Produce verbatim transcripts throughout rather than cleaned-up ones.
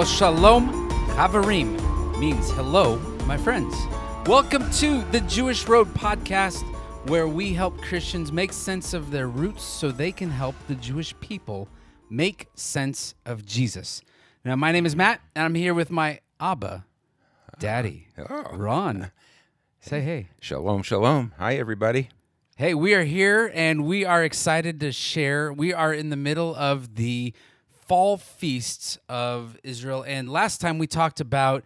Well, shalom, chavarim, means hello, my friends. Welcome to the Jewish Road Podcast, where we help Christians make sense of their roots so they can help the Jewish people make sense of Jesus. Now, my name is Matt, and I'm here with my Abba, Daddy, oh. Ron. Say hey. Shalom, shalom. Hi, everybody. Hey, we are here, and we are excited to share. We are in the middle of the fall feasts of Israel, and last time we talked about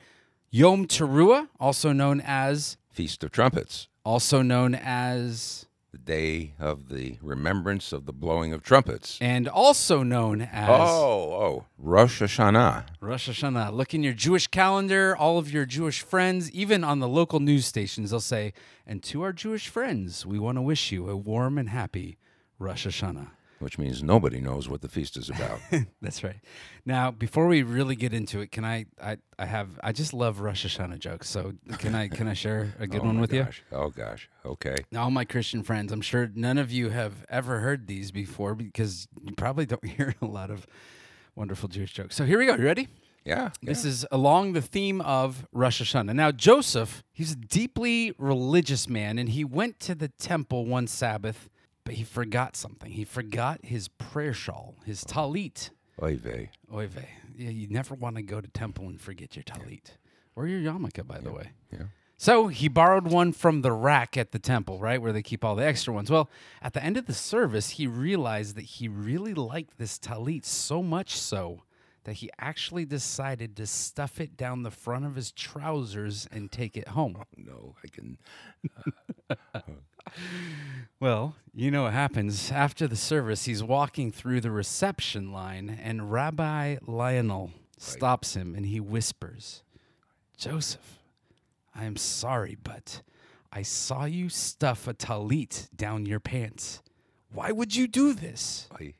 Yom Teruah, also known as Feast of Trumpets, also known as the Day of the Remembrance of the Blowing of Trumpets, and also known as oh oh Rosh Hashanah. Rosh Hashanah. Look in your Jewish calendar, all of your Jewish friends, even on the local news stations, they'll say, "And to our Jewish friends, we want to wish you a warm and happy Rosh Hashanah." Which means nobody knows what the feast is about. That's right. Now, before we really get into it, can I, I, I have, I just love Rosh Hashanah jokes, so can I can I share a good oh one with gosh. you? Oh, gosh. Okay. Now, all my Christian friends, I'm sure none of you have ever heard these before because you probably don't hear a lot of wonderful Jewish jokes. So here we go. You ready? Yeah. This yeah. is along the theme of Rosh Hashanah. Now, Joseph, he's a deeply religious man, and he went to the temple one Sabbath, but he forgot something. He forgot his prayer shawl, his tallit. Oy vey. Oy vey. Yeah, you never want to go to temple and forget your tallit. Yeah. Or your yarmulke, by yeah. the way. Yeah. So he borrowed one from the rack at the temple, right, where they keep all the extra ones. Well, at the end of the service, he realized that he really liked this tallit so much so that he actually decided to stuff it down the front of his trousers and take it home. Oh, no, I can... Uh, Well, you know what happens. After the service, he's walking through the reception line, and Rabbi Lionel stops him, and he whispers, "Joseph, I am sorry, but I saw you stuff a tallit down your pants. Why would you do this?" Oi.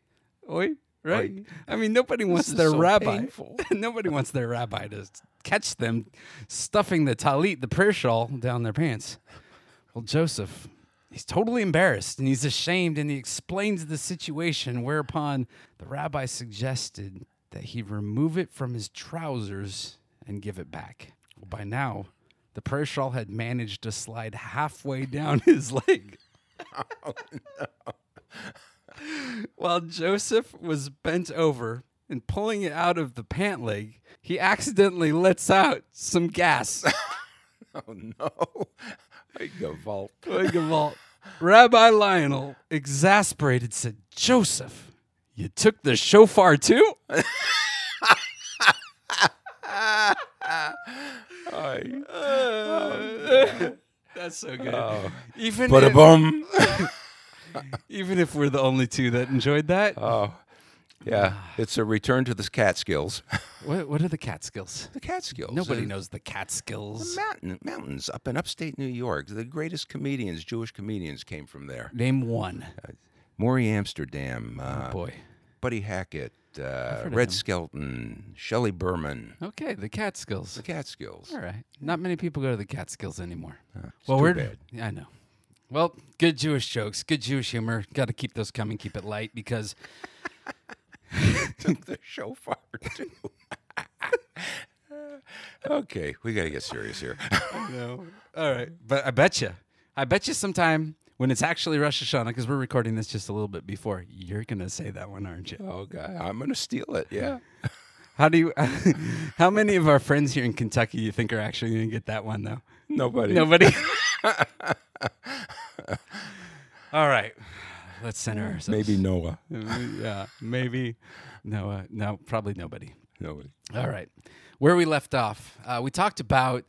Oi, right? Oi. I mean, nobody wants their so rabbi. Nobody wants their rabbi to catch them stuffing the tallit, the prayer shawl, down their pants. Well, Joseph... he's totally embarrassed, and he's ashamed, and he explains the situation, whereupon the rabbi suggested that he remove it from his trousers and give it back. Well, by now, the prayer shawl had managed to slide halfway down his leg. Oh, no. While Joseph was bent over and pulling it out of the pant leg, he accidentally lets out some gas. Oh, no. Gevalt. Gevalt. Rabbi Lionel, exasperated, said, "Joseph, you took the shofar too?" That's so good. Oh. Even, if, even if we're the only two that enjoyed that. Oh. Yeah, it's a return to the Catskills. What, what are the Catskills? The Catskills. Nobody uh, knows the Catskills. The mountain, mountains up in upstate New York. The greatest comedians, Jewish comedians, came from there. Name one. Uh, Maury Amsterdam. Uh, oh, boy. Buddy Hackett. Uh, Red Skelton. Shelley Berman. Okay, the Catskills. The Catskills. All right. Not many people go to the Catskills anymore. Uh, it's well, too we're, bad. I know. Well, good Jewish jokes, good Jewish humor. Got to keep those coming, keep it light, because... Took the shofar too. Okay, we gotta get serious here. No, all right, but I bet you, I bet you, sometime when it's actually Rosh Hashanah, because we're recording this just a little bit before, you're gonna say that one, aren't you? Oh God, I'm gonna steal it. Yeah. How do you? How many of our friends here in Kentucky you think are actually gonna get that one though? Nobody. Nobody. All right. Let's center ourselves. Maybe Noah. Yeah, maybe Noah. No, probably nobody. Nobody. All right. Where we left off, uh, we talked about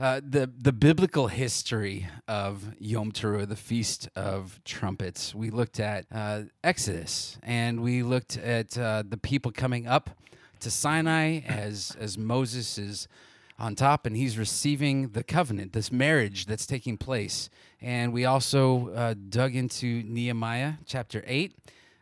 uh, the the biblical history of Yom Teruah, the Feast of Trumpets. We looked at uh, Exodus, and we looked at uh, the people coming up to Sinai as as Moses is on top, and he's receiving the covenant, this marriage that's taking place. And we also uh, dug into Nehemiah chapter eight,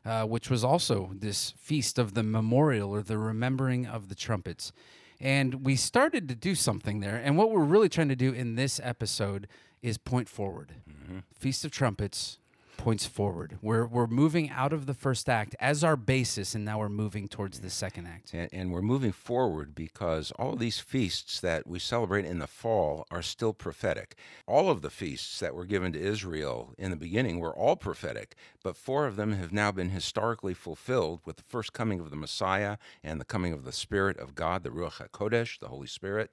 uh, which was also this feast of the memorial or the remembering of the trumpets. And we started to do something there. And what we're really trying to do in this episode is point forward. Mm-hmm. Feast of Trumpets, points forward. We're we're moving out of the first act as our basis, and now we're moving towards the second act. And, and we're moving forward because all these feasts that we celebrate in the fall are still prophetic. All of the feasts that were given to Israel in the beginning were all prophetic, but four of them have now been historically fulfilled with the first coming of the Messiah and the coming of the Spirit of God, the Ruach HaKodesh, the Holy Spirit.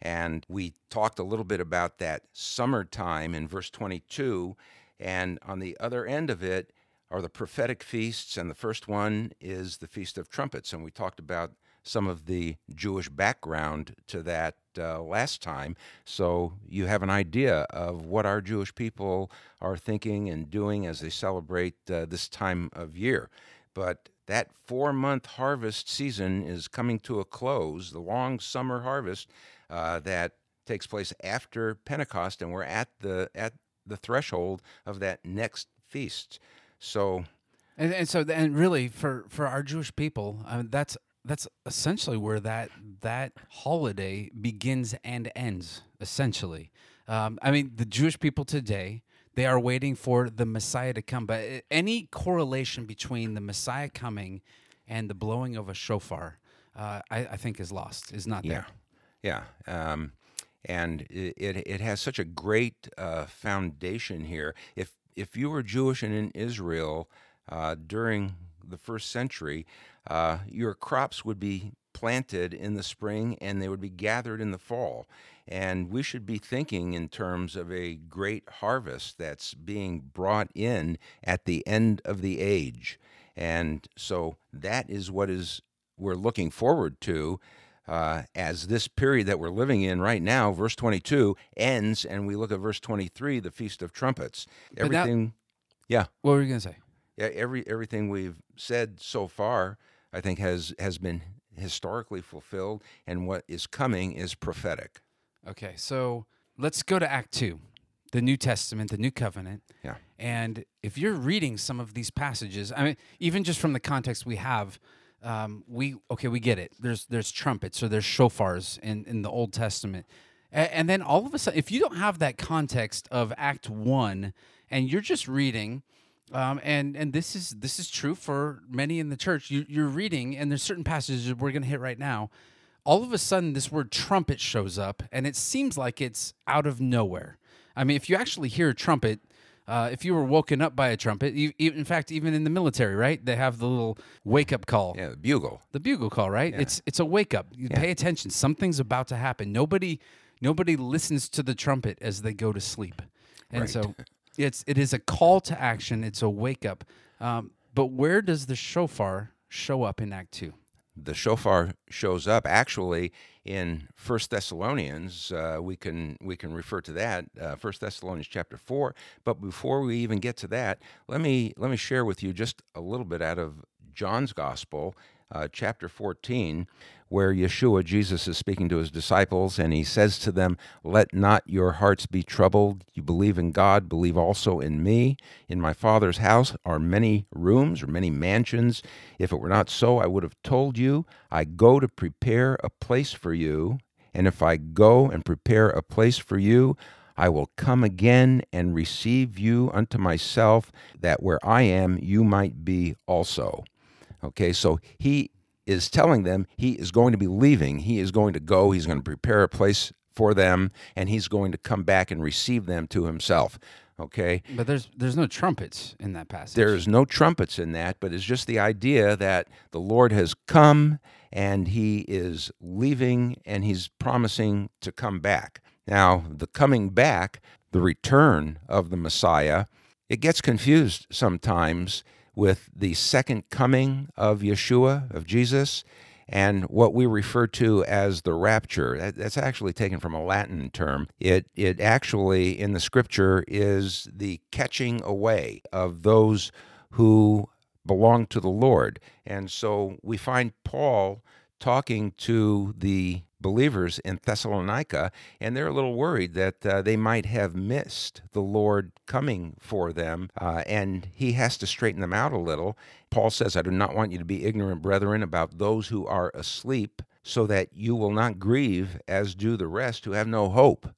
And we talked a little bit about that summertime in verse twenty-two, and on the other end of it are the prophetic feasts, and the first one is the Feast of Trumpets, and we talked about some of the Jewish background to that uh, last time, so you have an idea of what our Jewish people are thinking and doing as they celebrate uh, this time of year. But that four-month harvest season is coming to a close, the long summer harvest uh, that takes place after Pentecost, and we're at the at the threshold of that next feast. So, and, and so, and really, for, for our Jewish people, uh, that's that's essentially where that that holiday begins and ends. Essentially, um, I mean, the Jewish people today, they are waiting for the Messiah to come. But any correlation between the Messiah coming and the blowing of a shofar, uh, I, I think, is lost, is not there. Yeah, yeah. Um, and it, it has such a great uh, foundation here. If if you were Jewish and in Israel uh, during the first century, uh, your crops would be planted in the spring and they would be gathered in the fall. And we should be thinking in terms of a great harvest that's being brought in at the end of the age. And so that is what is we're looking forward to uh, as this period that we're living in right now, verse twenty-two, ends, and we look at verse twenty-three, the Feast of Trumpets. Everything, now, yeah. What were you going to say? Yeah, every everything we've said so far, I think, has has been historically fulfilled, and what is coming is prophetic. Okay, so let's go to Act two, the New Testament, the New Covenant. Yeah. And if you're reading some of these passages, I mean, even just from the context we have, um, we okay, we get it. There's there's trumpets or there's shofars in, in the Old Testament. A- and then all of a sudden, if you don't have that context of Act one, and you're just reading, um, and and this is this is true for many in the church, you, you're reading, and there's certain passages that we're going to hit right now. All of a sudden, this word trumpet shows up, and it seems like it's out of nowhere. I mean, if you actually hear a trumpet, uh, if you were woken up by a trumpet, you, you, in fact, even in the military, right? They have the little wake-up call. Yeah, the bugle. The bugle call, right? Yeah. It's it's a wake-up. You yeah. pay attention. Something's about to happen. Nobody nobody listens to the trumpet as they go to sleep. And right. so it's it is a call to action. It's a wake-up. Um, but where does the shofar show up in Act two? The shofar shows up actually in First Thessalonians. Uh, we can we can refer to that, uh, First Thessalonians chapter four. But before we even get to that, let me let me share with you just a little bit out of John's Gospel, uh, chapter fourteen, where Yeshua, Jesus, is speaking to his disciples, and he says to them, "Let not your hearts be troubled. You believe in God, believe also in me. In my Father's house are many rooms or many mansions. If it were not so, I would have told you, I go to prepare a place for you. And if I go and prepare a place for you, I will come again and receive you unto myself, that where I am, you might be also." Okay, so he is telling them he is going to be leaving. He is going to go. He's going to prepare a place for them, and he's going to come back and receive them to himself. Okay? But there's there's no trumpets in that passage. There's no trumpets in that, but it's just the idea that the Lord has come, and he is leaving, and he's promising to come back. Now, the coming back, the return of the Messiah, it gets confused sometimes with the second coming of Yeshua, of Jesus, and what we refer to as the rapture. That, that's actually taken from a Latin term. It it actually, in the Scripture, is the catching away of those who belong to the Lord. And so we find Paul talking to the believers in Thessalonica, and they're a little worried that uh, they might have missed the Lord coming for them, uh, and he has to straighten them out a little. Paul says, "I do not want you to be ignorant, brethren, about those who are asleep, so that you will not grieve as do the rest who have no hope."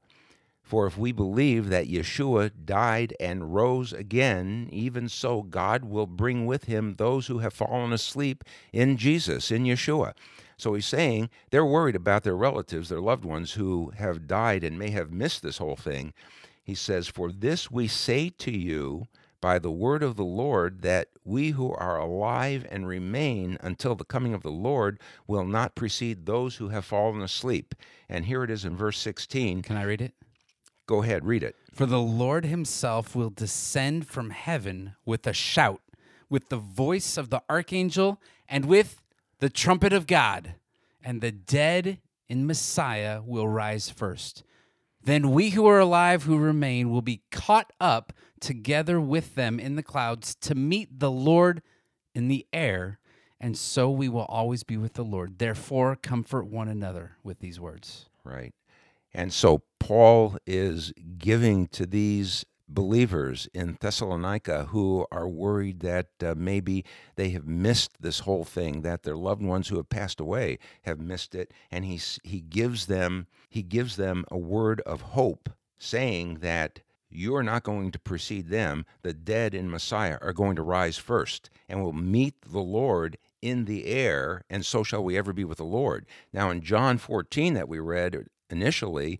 For if we believe that Yeshua died and rose again, even so God will bring with him those who have fallen asleep in Jesus, in Yeshua. So he's saying they're worried about their relatives, their loved ones who have died and may have missed this whole thing. He says, for this we say to you by the word of the Lord, that we who are alive and remain until the coming of the Lord will not precede those who have fallen asleep. And here it is in verse sixteen. Can I read it? Go ahead, read it. For the Lord himself will descend from heaven with a shout, with the voice of the archangel, and with the trumpet of God, and the dead in Messiah will rise first. Then we who are alive, who remain, will be caught up together with them in the clouds to meet the Lord in the air, and so we will always be with the Lord. Therefore, comfort one another with these words. Right. And so Paul is giving to these believers in Thessalonica who are worried that uh, maybe they have missed this whole thing, that their loved ones who have passed away have missed it, and he he gives them he gives them a word of hope, saying that you are not going to precede them. The dead in Messiah are going to rise first and will meet the Lord in the air, and so shall we ever be with the Lord. Now in John fourteen that we read initially,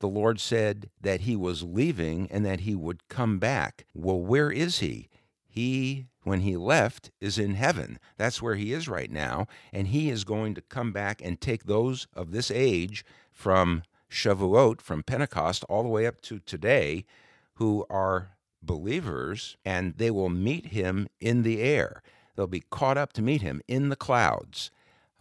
the Lord said that he was leaving and that he would come back. Well, where is he? He, when he left, is in heaven. That's where he is right now, and he is going to come back and take those of this age from Shavuot, from Pentecost, all the way up to today, who are believers, and they will meet him in the air. They'll be caught up to meet him in the clouds.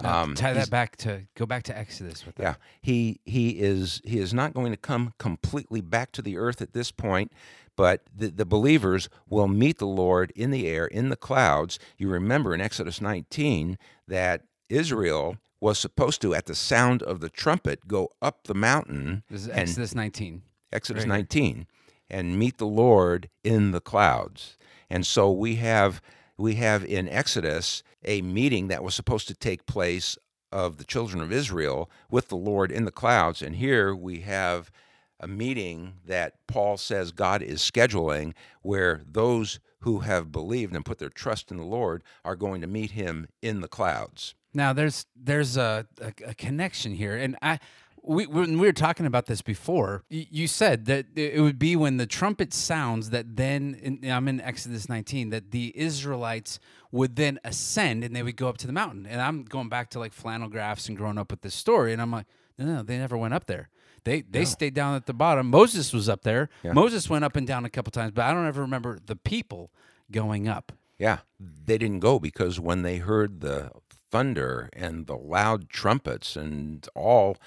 Um, tie that back to go back to Exodus with that. Yeah, he he is he is not going to come completely back to the earth at this point, but the, the believers will meet the Lord in the air, in the clouds. You remember in Exodus nineteen that Israel was supposed to, at the sound of the trumpet, go up the mountain. This is Exodus nineteen. Exodus nineteen, and meet the Lord in the clouds. And so we have. We have in Exodus a meeting that was supposed to take place of the children of Israel with the Lord in the clouds, and here we have a meeting that Paul says God is scheduling, where those who have believed and put their trust in the Lord are going to meet him in the clouds. Now, there's there's a, a, a connection here, and I we when we were talking about this before, you said that it would be when the trumpet sounds that then, I'm in Exodus nineteen, that the Israelites would then ascend and they would go up to the mountain. And I'm going back to like flannel graphs and growing up with this story, and I'm like, no, no, they never went up there. They they no. stayed down at the bottom. Moses was up there. Yeah. Moses went up and down a couple times, but I don't ever remember the people going up. Yeah, they didn't go, because when they heard the thunder and the loud trumpets and all,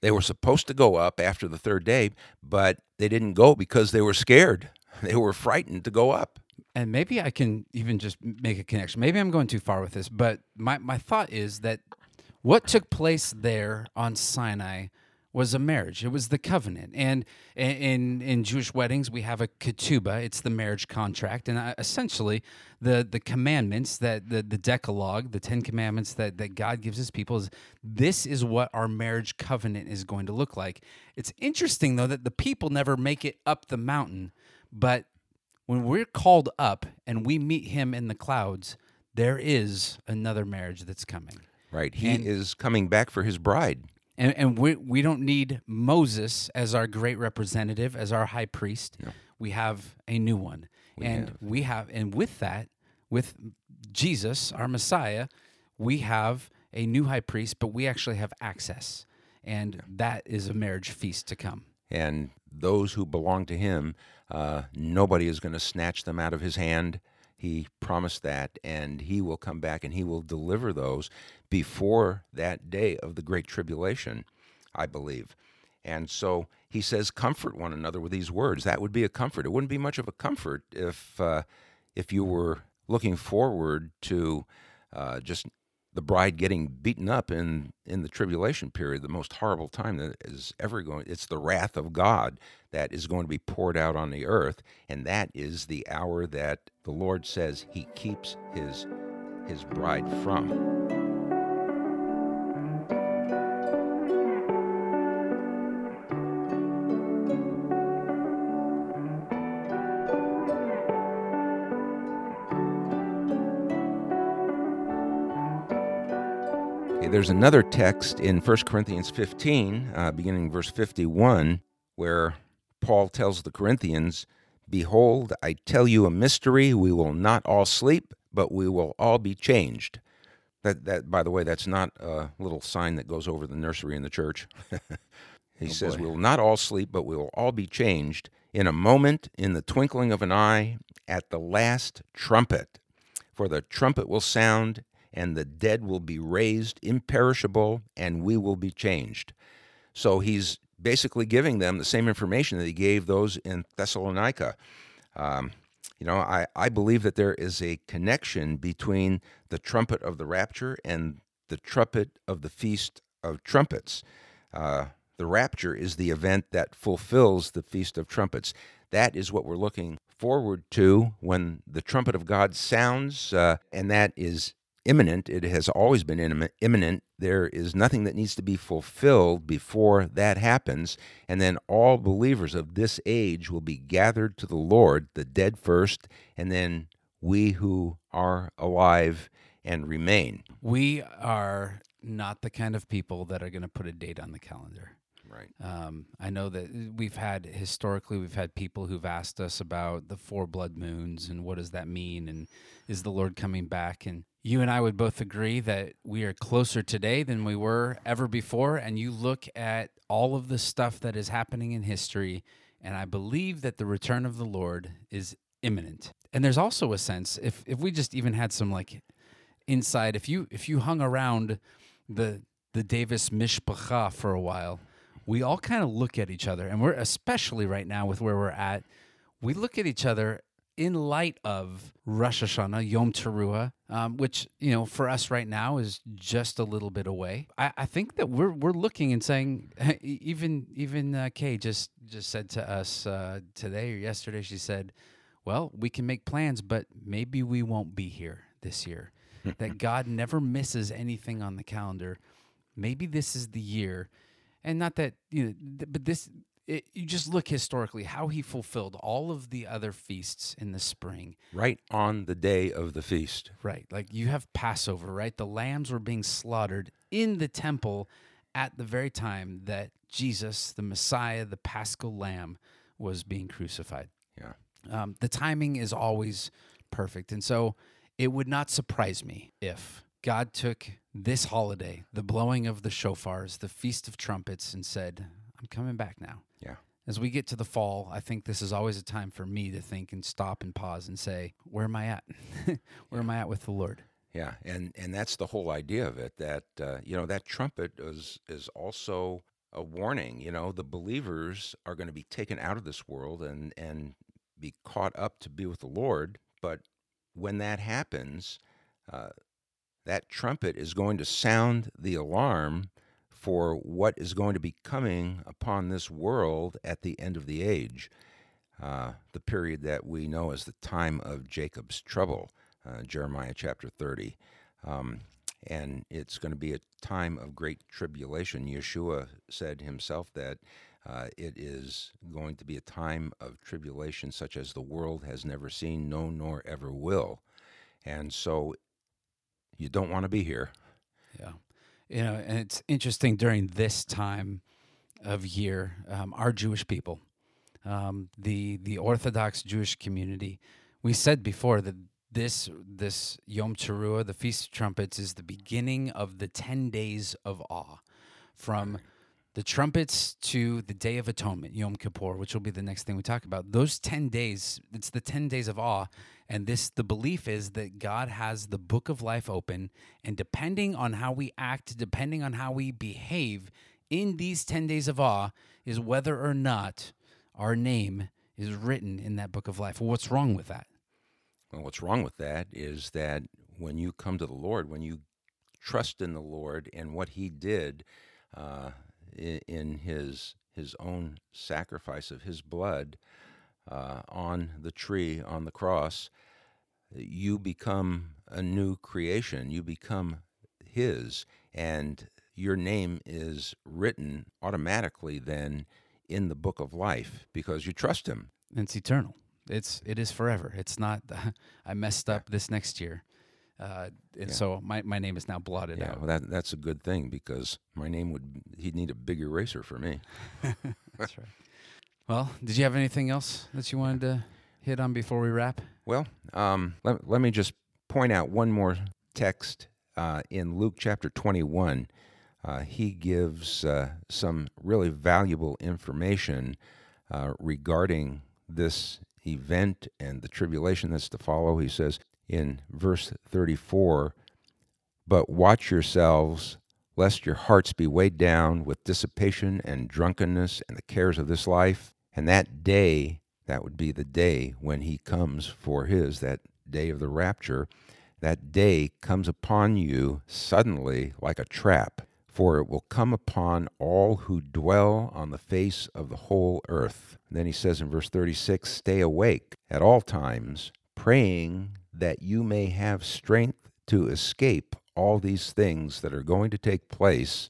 they were supposed to go up after the third day, but they didn't go because they were scared. They were frightened to go up. And maybe I can even just make a connection. Maybe I'm going too far with this, but my, my thought is that what took place there on Sinai was a marriage. It was the covenant. And in in Jewish weddings, we have a ketubah. It's the marriage contract. And essentially, the, the commandments, that the, the Decalogue, the Ten Commandments that, that God gives his people, is this is what our marriage covenant is going to look like. It's interesting, though, that the people never make it up the mountain. But when we're called up and we meet him in the clouds, there is another marriage that's coming. Right. He and, is coming back for his bride. And, and we we don't need Moses as our great representative, as our high priest. No. We have a new one, we and have. we have, and with that, with Jesus, our Messiah, we have a new high priest. But we actually have access, and yeah. that is a marriage feast to come. And those who belong to him, uh, nobody is going to snatch them out of his hand. He promised that, and he will come back, and he will deliver those before that day of the Great Tribulation, I believe. And so he says, comfort one another with these words. That would be a comfort. It wouldn't be much of a comfort if uh, if you were looking forward to uh, just the bride getting beaten up in, in the tribulation period, the most horrible time that is ever going. It's the wrath of God that is going to be poured out on the earth, and that is the hour that the Lord says he keeps his his bride from. There's another text in First Corinthians fifteen, uh, beginning verse fifty-one, where Paul tells the Corinthians, "Behold, I tell you a mystery, we will not all sleep, but we will all be changed." That, that by the way, that's not a little sign that goes over the nursery in the church. He oh says, boy. "We will not all sleep, but we will all be changed in a moment, in the twinkling of an eye, at the last trumpet. For the trumpet will sound, and the dead will be raised imperishable, and we will be changed." So he's basically giving them the same information that he gave those in Thessalonica. Um, you know, I, I believe that there is a connection between the trumpet of the rapture and the trumpet of the Feast of Trumpets. Uh, the rapture is the event that fulfills the Feast of Trumpets. That is what we're looking forward to when the trumpet of God sounds, uh, and that is imminent. It has always been imminent. There is nothing that needs to be fulfilled before that happens, and then all believers of this age will be gathered to the Lord, the dead first, and then we who are alive and remain. We are not the kind of people that are going to put a date on the calendar. Right. Um, I know that we've had, historically, we've had people who've asked us about the four blood moons and what does that mean, and is the Lord coming back? And you and I would both agree that we are closer today than we were ever before. And you look at all of the stuff that is happening in history, and I believe that the return of the Lord is imminent. And there's also a sense, if if we just even had some like insight, if you if you hung around the the Davis Mishpacha for a while, we all kind of look at each other, and we're, especially right now with where we're at, we look at each other in light of Rosh Hashanah, Yom Teruah, um, which, you know, for us right now is just a little bit away. I, I think that we're we're looking and saying, even even uh, Kay just, just said to us uh, today or yesterday, she said, well, we can make plans, but maybe we won't be here this year. That God never misses anything on the calendar. Maybe this is the year. And not that, you know, th- but this, it, you just look historically how he fulfilled all of the other feasts in the spring. Right on the day of the feast. Right. Like you have Passover, right? The lambs were being slaughtered in the temple at the very time that Jesus, the Messiah, the Paschal Lamb, was being crucified. Yeah. Um, the timing is always perfect. And so it would not surprise me if God took this holiday, the blowing of the shofars, the Feast of Trumpets, and said, I'm coming back now. Yeah. As we get to the fall, I think this is always a time for me to think and stop and pause and say, where am I at? Where yeah. am I at with the Lord? Yeah, and and that's the whole idea of it, that, uh, you know, that trumpet is is also a warning. You know, the believers are going to be taken out of this world and, and be caught up to be with the Lord, but when that happens, uh, that trumpet is going to sound the alarm for what is going to be coming upon this world at the end of the age, uh, the period that we know as the time of Jacob's trouble, uh, Jeremiah chapter thirty. Um, and it's going to be a time of great tribulation. Yeshua said himself that uh, it is going to be a time of tribulation such as the world has never seen, no, nor ever will. And so you don't want to be here. Yeah. You know, and it's interesting during this time of year, um, our Jewish people, um, the the Orthodox Jewish community, we said before that this this Yom Teruah, the Feast of Trumpets, is the beginning of the ten days of awe, from the trumpets to the Day of Atonement, Yom Kippur, which will be the next thing we talk about. Those ten days, it's the ten days of awe. And this, the belief is that God has the book of life open, and depending on how we act, depending on how we behave in these ten days of awe is whether or not our name is written in that book of life. Well, what's wrong with that? Well, what's wrong with that is that when you come to the Lord, when you trust in the Lord and what he did uh, in his, his own sacrifice of his blood, Uh, on the tree, on the cross, you become a new creation. You become his, and your name is written automatically then in the book of life because you trust him. It's eternal. It's it is forever. It's not, I messed up this next year. Uh, and yeah. so my, my name is now blotted yeah, out. Well, that, that's a good thing, because my name would, he'd need a big eraser for me. That's right. Well, did you have anything else that you wanted to hit on before we wrap? Well, um, let, let me just point out one more text uh, in Luke chapter twenty-one. Uh, he gives uh, some really valuable information uh, regarding this event and the tribulation that's to follow. He says, in verse thirty-four, "But watch yourselves, lest your hearts be weighed down with dissipation and drunkenness and the cares of this life. And that day," that would be the day when he comes for his, that day of the rapture, "that day comes upon you suddenly like a trap, for it will come upon all who dwell on the face of the whole earth." And then he says in verse thirty-six, "Stay awake at all times, praying that you may have strength to escape all these things that are going to take place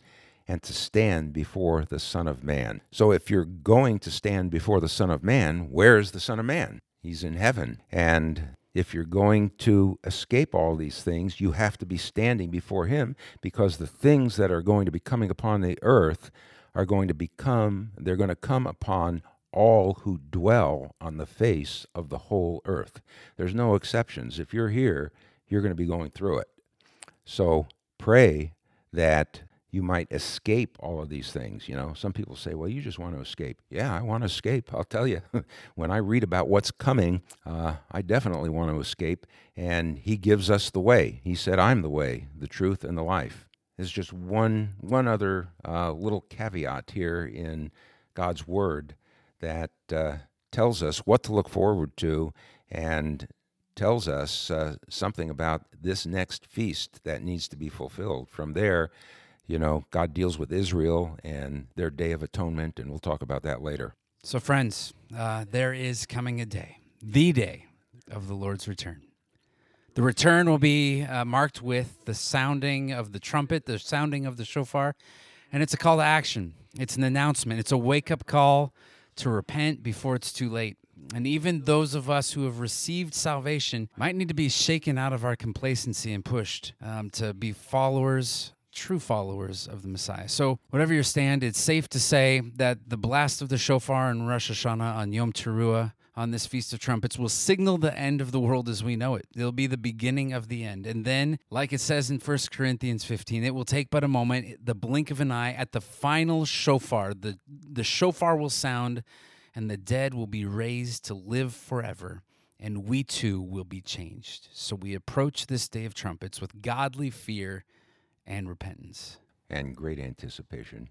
and to stand before the Son of Man." So if you're going to stand before the Son of Man, where is the Son of Man? He's in heaven. And if you're going to escape all these things, you have to be standing before him, because the things that are going to be coming upon the earth are going to become, they're going to come upon all who dwell on the face of the whole earth. There's no exceptions. If you're here, you're going to be going through it. So pray that you might escape all of these things. You know, some people say, well, you just want to escape. Yeah, I want to escape. I'll tell you, when I read about what's coming, uh, I definitely want to escape. And he gives us the way. He said, "I'm the way, the truth, and the life." There's just one, one other uh, little caveat here in God's word that uh, tells us what to look forward to, and tells us uh, something about this next feast that needs to be fulfilled. From there, you know, God deals with Israel and their Day of Atonement, and we'll talk about that later. So friends, uh, there is coming a day, the day of the Lord's return. The return will be uh, marked with the sounding of the trumpet, the sounding of the shofar, and it's a call to action. It's an announcement. It's a wake-up call to repent before it's too late. And even those of us who have received salvation might need to be shaken out of our complacency and pushed um, to be followers, true followers of the Messiah. So whatever your stand, it's safe to say that the blast of the shofar in Rosh Hashanah, on Yom Teruah, on this Feast of Trumpets, will signal the end of the world as we know it. It'll be the beginning of the end. And then, like it says in First Corinthians fifteen, it will take but a moment, the blink of an eye, at the final shofar. The, the shofar will sound, and the dead will be raised to live forever, and we too will be changed. So we approach this Day of Trumpets with godly fear and repentance. And great anticipation.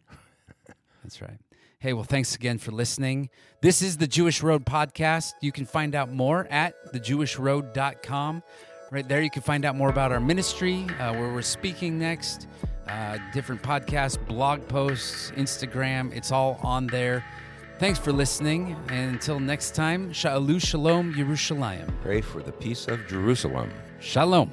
That's right. Hey, well, thanks again for listening. This is the Jewish Road Podcast. You can find out more at the jewish road dot com. Right there, you can find out more about our ministry, uh, where we're speaking next, uh, different podcasts, blog posts, Instagram. It's all on there. Thanks for listening. And until next time, sha'alu shalom yerushalayim. Pray for the peace of Jerusalem. Shalom.